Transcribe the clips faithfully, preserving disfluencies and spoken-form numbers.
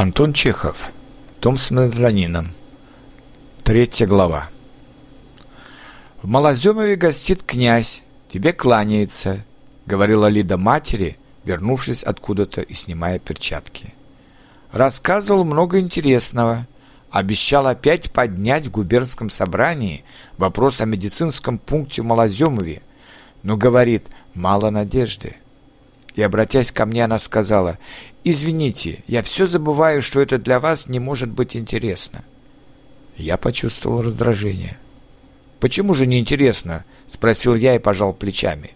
Антон Чехов. Дом с мезонином. Третья глава. «В Малоземове гостит князь, тебе кланяется», — говорила Лида матери, вернувшись откуда-то и снимая перчатки. «Рассказывал много интересного. Обещал опять поднять в губернском собрании вопрос о медицинском пункте в Малоземове, но, говорит, мало надежды». И, обратясь ко мне, она сказала: «Извините, я все забываю, что это для вас не может быть интересно». Я почувствовал раздражение. «Почему же неинтересно?» – спросил я и пожал плечами.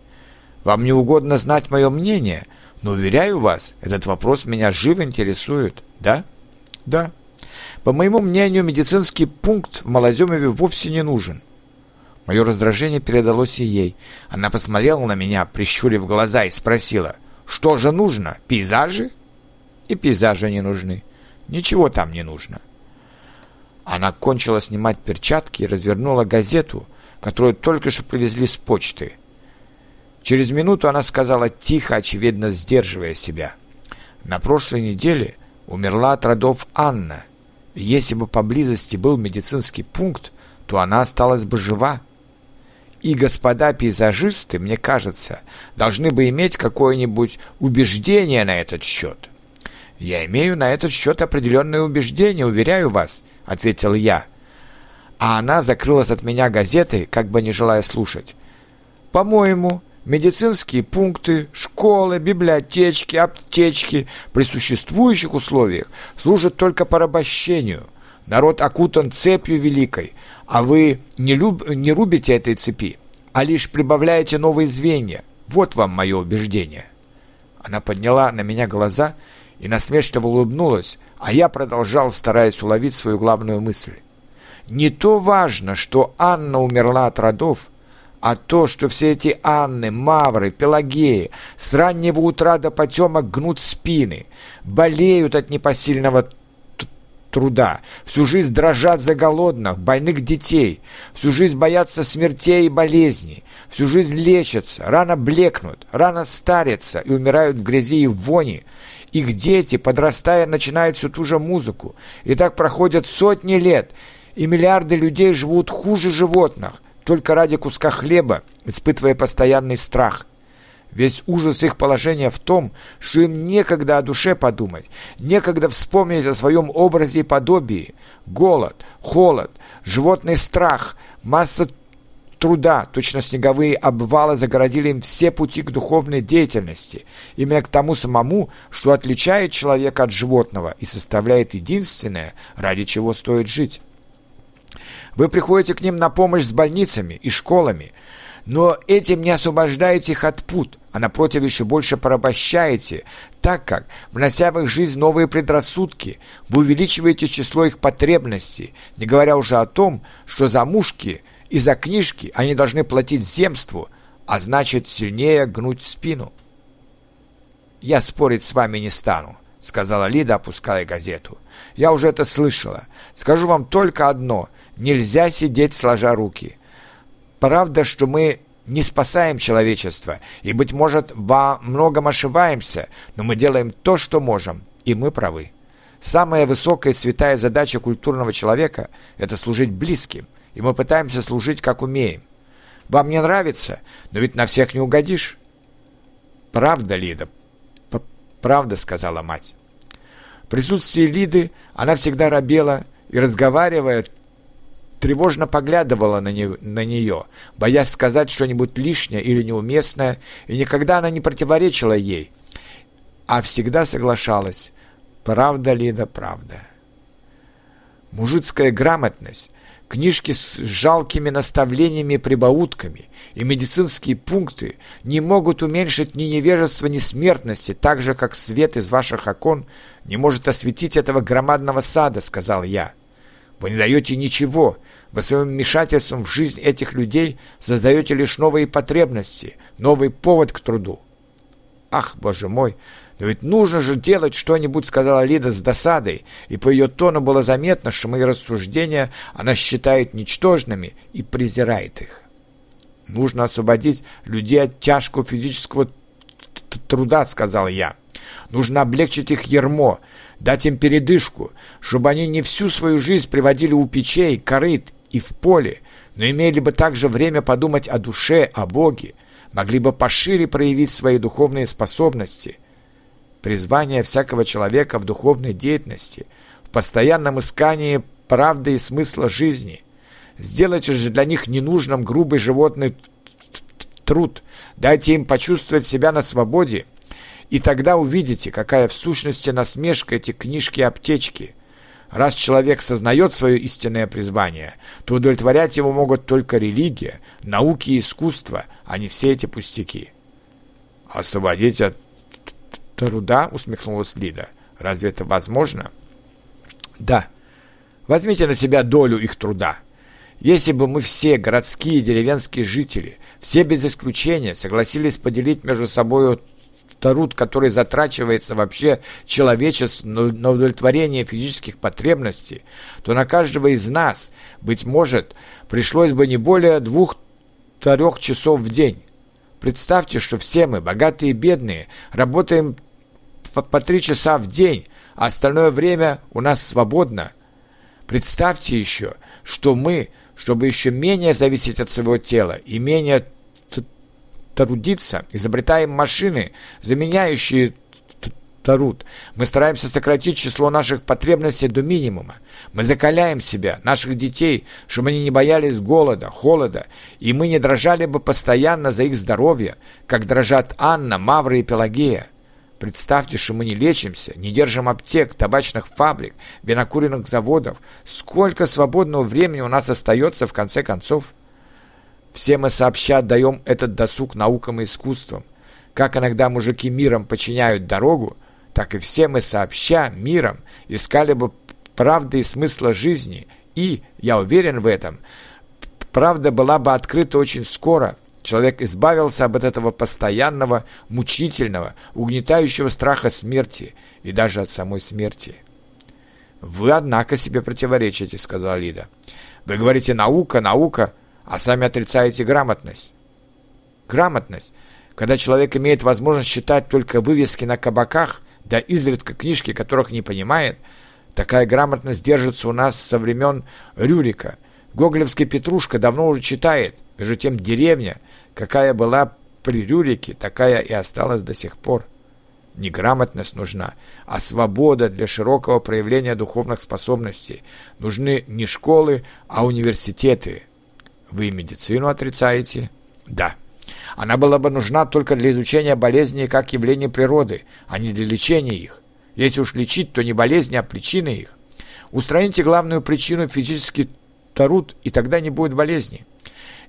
«Вам не угодно знать мое мнение, но, уверяю вас, этот вопрос меня живо интересует, да?» «Да. По моему мнению, медицинский пункт в Малоземове вовсе не нужен». Мое раздражение передалось и ей. Она посмотрела на меня, прищурив глаза, и спросила: «Что же нужно? Пейзажи?» «И пейзажи не нужны. Ничего там не нужно». Она кончила снимать перчатки и развернула газету, которую только что привезли с почты. Через минуту она сказала тихо, очевидно сдерживая себя: «На прошлой неделе умерла от родов Анна. Если бы поблизости был медицинский пункт, то она осталась бы жива. И господа пейзажисты, мне кажется, должны бы иметь какое-нибудь убеждение на этот счет». «Я имею на этот счет определенные убеждения, уверяю вас», — ответил я. А она закрылась от меня газетой, как бы не желая слушать. «По-моему, медицинские пункты, школы, библиотечки, аптечки при существующих условиях служат только порабощению. Народ окутан цепью великой, а вы не, люб... не рубите этой цепи, а лишь прибавляете новые звенья. Вот вам мое убеждение». Она подняла на меня глаза и насмешливо улыбнулась, а я продолжал, стараясь уловить свою главную мысль. «Не то важно, что Анна умерла от родов, а то, что все эти Анны, Мавры, Пелагеи с раннего утра до потемок гнут спины, болеют от непосильного труда, всю жизнь дрожат за голодных, больных детей, всю жизнь боятся смертей и болезней, всю жизнь лечатся, рано блекнут, рано старятся и умирают в грязи и в вони. Их дети, подрастая, начинают всю ту же музыку. И так проходят сотни лет, и миллиарды людей живут хуже животных, только ради куска хлеба, испытывая постоянный страх. Весь ужас их положения в том, что им некогда о душе подумать, некогда вспомнить о своем образе и подобии. Голод, холод, животный страх, масса труда, точно снеговые обвалы, загородили им все пути к духовной деятельности, именно к тому самому, что отличает человека от животного и составляет единственное, ради чего стоит жить. Вы приходите к ним на помощь с больницами и школами, но этим не освобождаете их от пут, а напротив еще больше порабощаете, так как, внося в их жизнь новые предрассудки, вы увеличиваете число их потребностей, не говоря уже о том, что замушки – и за книжки они должны платить земству, а значит, сильнее гнуть спину». «Я спорить с вами не стану», — сказала Лида, опуская газету. «Я уже это слышала. Скажу вам только одно. Нельзя сидеть сложа руки. Правда, что мы не спасаем человечество, и, быть может, во многом ошибаемся, но мы делаем то, что можем, и мы правы. Самая высокая и святая задача культурного человека — это служить близким, и мы пытаемся служить, как умеем. Вам не нравится, но ведь на всех не угодишь». «Правда, Лида, правда», — сказала мать. В присутствии Лиды она всегда робела и, разговаривая, тревожно поглядывала на нее, на нее, боясь сказать что-нибудь лишнее или неуместное, и никогда она не противоречила ей, а всегда соглашалась. «Правда, Лида, правда». Мужицкая грамотность, книжки с жалкими наставлениями и прибаутками и медицинские пункты не могут уменьшить ни невежества, ни смертности, так же, как свет из ваших окон не может осветить этого громадного сада, — сказал я. Вы не даете ничего, вы своим вмешательством в жизнь этих людей создаете лишь новые потребности, новый повод к труду. Ах, боже мой, но ведь нужно же делать что-нибудь, — сказала Лида с досадой, и по ее тону было заметно, что мои рассуждения она считает ничтожными и презирает их. Нужно освободить людей от тяжкого физического труда, — сказал я. Нужно облегчить их ярмо, дать им передышку, чтобы они не всю свою жизнь приводили у печей, корыт и в поле, но имели бы также время подумать о душе, о Боге, могли бы пошире проявить свои духовные способности. Призвание всякого человека в духовной деятельности, в постоянном искании правды и смысла жизни. Сделайте же для них ненужным грубый животный труд, дайте им почувствовать себя на свободе, и тогда увидите, какая в сущности насмешка эти книжки-аптечки. Раз человек сознает свое истинное призвание, то удовлетворять его могут только религия, науки и искусство, а не все эти пустяки. «Освободить от труда?» — усмехнулась Лида. «Разве это возможно?» «Да. Возьмите на себя долю их труда. Если бы мы все, городские и деревенские жители, все без исключения согласились поделить между собой труд, который затрачивается вообще человечеству на удовлетворение физических потребностей, то на каждого из нас, быть может, пришлось бы не более двух-трех часов в день. Представьте, что все мы, богатые и бедные, работаем по три часа в день, а остальное время у нас свободно. Представьте еще, что мы, чтобы еще менее зависеть от своего тела и менее трудиться, изобретаем машины, заменяющие труд. Мы стараемся сократить число наших потребностей до минимума. Мы закаляем себя, наших детей, чтобы они не боялись голода, холода, и мы не дрожали бы постоянно за их здоровье, как дрожат Анна, Мавра и Пелагея. Представьте, что мы не лечимся, не держим аптек, табачных фабрик, винокуренных заводов. Сколько свободного времени у нас остается в конце концов? Все мы сообща отдаем этот досуг наукам и искусствам. Как иногда мужики миром подчиняют дорогу, так и все мы сообща миром искали бы правды и смысла жизни. И, я уверен в этом, правда была бы открыта очень скоро. Человек избавился бы от этого постоянного, мучительного, угнетающего страха смерти и даже от самой смерти». «Вы, однако, себе противоречите», — сказала Лида. «Вы говорите «наука, наука», а сами отрицаете грамотность». «Грамотность, когда человек имеет возможность читать только вывески на кабаках, да изредка книжки, которых не понимает, такая грамотность держится у нас со времен Рюрика. Гоголевский Петрушка давно уже читает, между тем деревня, какая была при Рюрике, такая и осталась до сих пор. Не грамотность нужна, а свобода для широкого проявления духовных способностей. Нужны не школы, а университеты». «Вы медицину отрицаете?» «Да. Она была бы нужна только для изучения болезней как явления природы, а не для лечения их. Если уж лечить, то не болезни, а причины их. Устраните главную причину — физический труд, и тогда не будет болезни.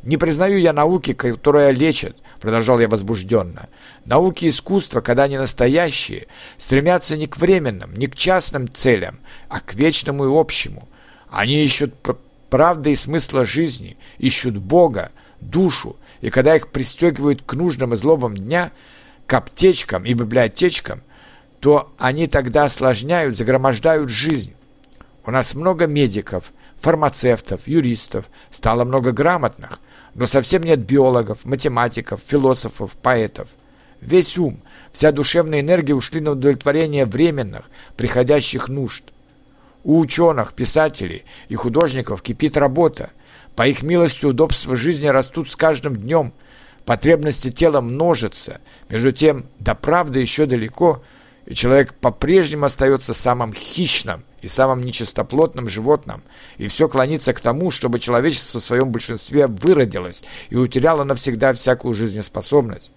Не признаю я науки, которая лечит», — продолжал я возбужденно. «Науки и искусства, когда они настоящие, стремятся не к временным, не к частным целям, а к вечному и общему. Они ищут правды и смысла жизни, ищут Бога, душу, и когда их пристегивают к нужным и злобам дня, к аптечкам и библиотечкам, то они тогда осложняют, загромождают жизнь. У нас много медиков, фармацевтов, юристов, стало много грамотных, но совсем нет биологов, математиков, философов, поэтов. Весь ум, вся душевная энергия ушли на удовлетворение временных, приходящих нужд. У ученых, писателей и художников кипит работа. По их милости удобства жизни растут с каждым днем, потребности тела множатся. Между тем, до правды еще далеко, и человек по-прежнему остается самым хищным и самым нечистоплотным животным, и все клонится к тому, чтобы человечество в своем большинстве выродилось и утеряло навсегда всякую жизнеспособность.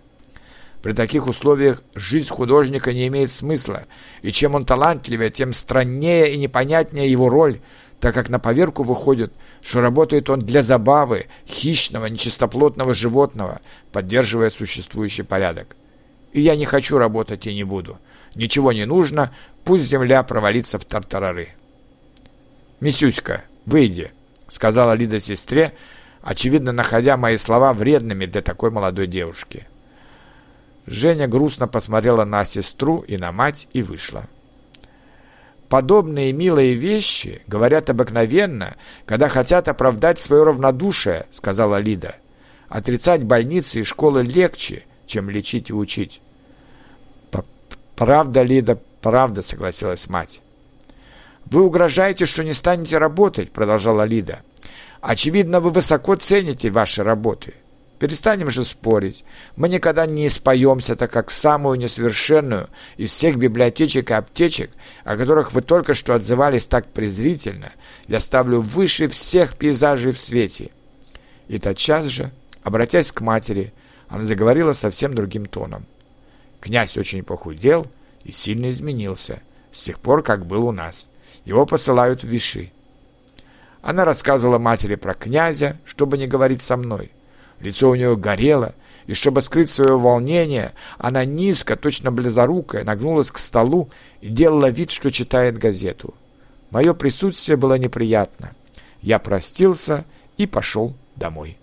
При таких условиях жизнь художника не имеет смысла, и чем он талантливее, тем страннее и непонятнее его роль, так как на поверку выходит, что работает он для забавы хищного, нечистоплотного животного, поддерживая существующий порядок. И я не хочу работать и не буду. Ничего не нужно, пусть земля провалится в тартарары». «Мисюська, выйди», — сказала Лида сестре, очевидно, находя мои слова вредными для такой молодой девушки. Женя грустно посмотрела на сестру и на мать и вышла. «Подобные милые вещи говорят обыкновенно, когда хотят оправдать свое равнодушие», — сказала Лида. «Отрицать больницы и школы легче, чем лечить и учить». «Правда, Лида, правда», — согласилась мать. «Вы угрожаете, что не станете работать», — продолжала Лида. «Очевидно, вы высоко цените ваши работы. Перестанем же спорить. Мы никогда не испоемся, так как самую несовершенную из всех библиотечек и аптечек, о которых вы только что отзывались так презрительно, я ставлю выше всех пейзажей в свете». И тотчас же, обратясь к матери, она заговорила совсем другим тоном. «Князь очень похудел и сильно изменился с тех пор, как был у нас. Его посылают в Виши». Она рассказывала матери про князя, чтобы не говорить со мной. Лицо у нее горело, и чтобы скрыть свое волнение, она низко, точно близорукая, нагнулась к столу и делала вид, что читает газету. Мое присутствие было неприятно. Я простился и пошел домой.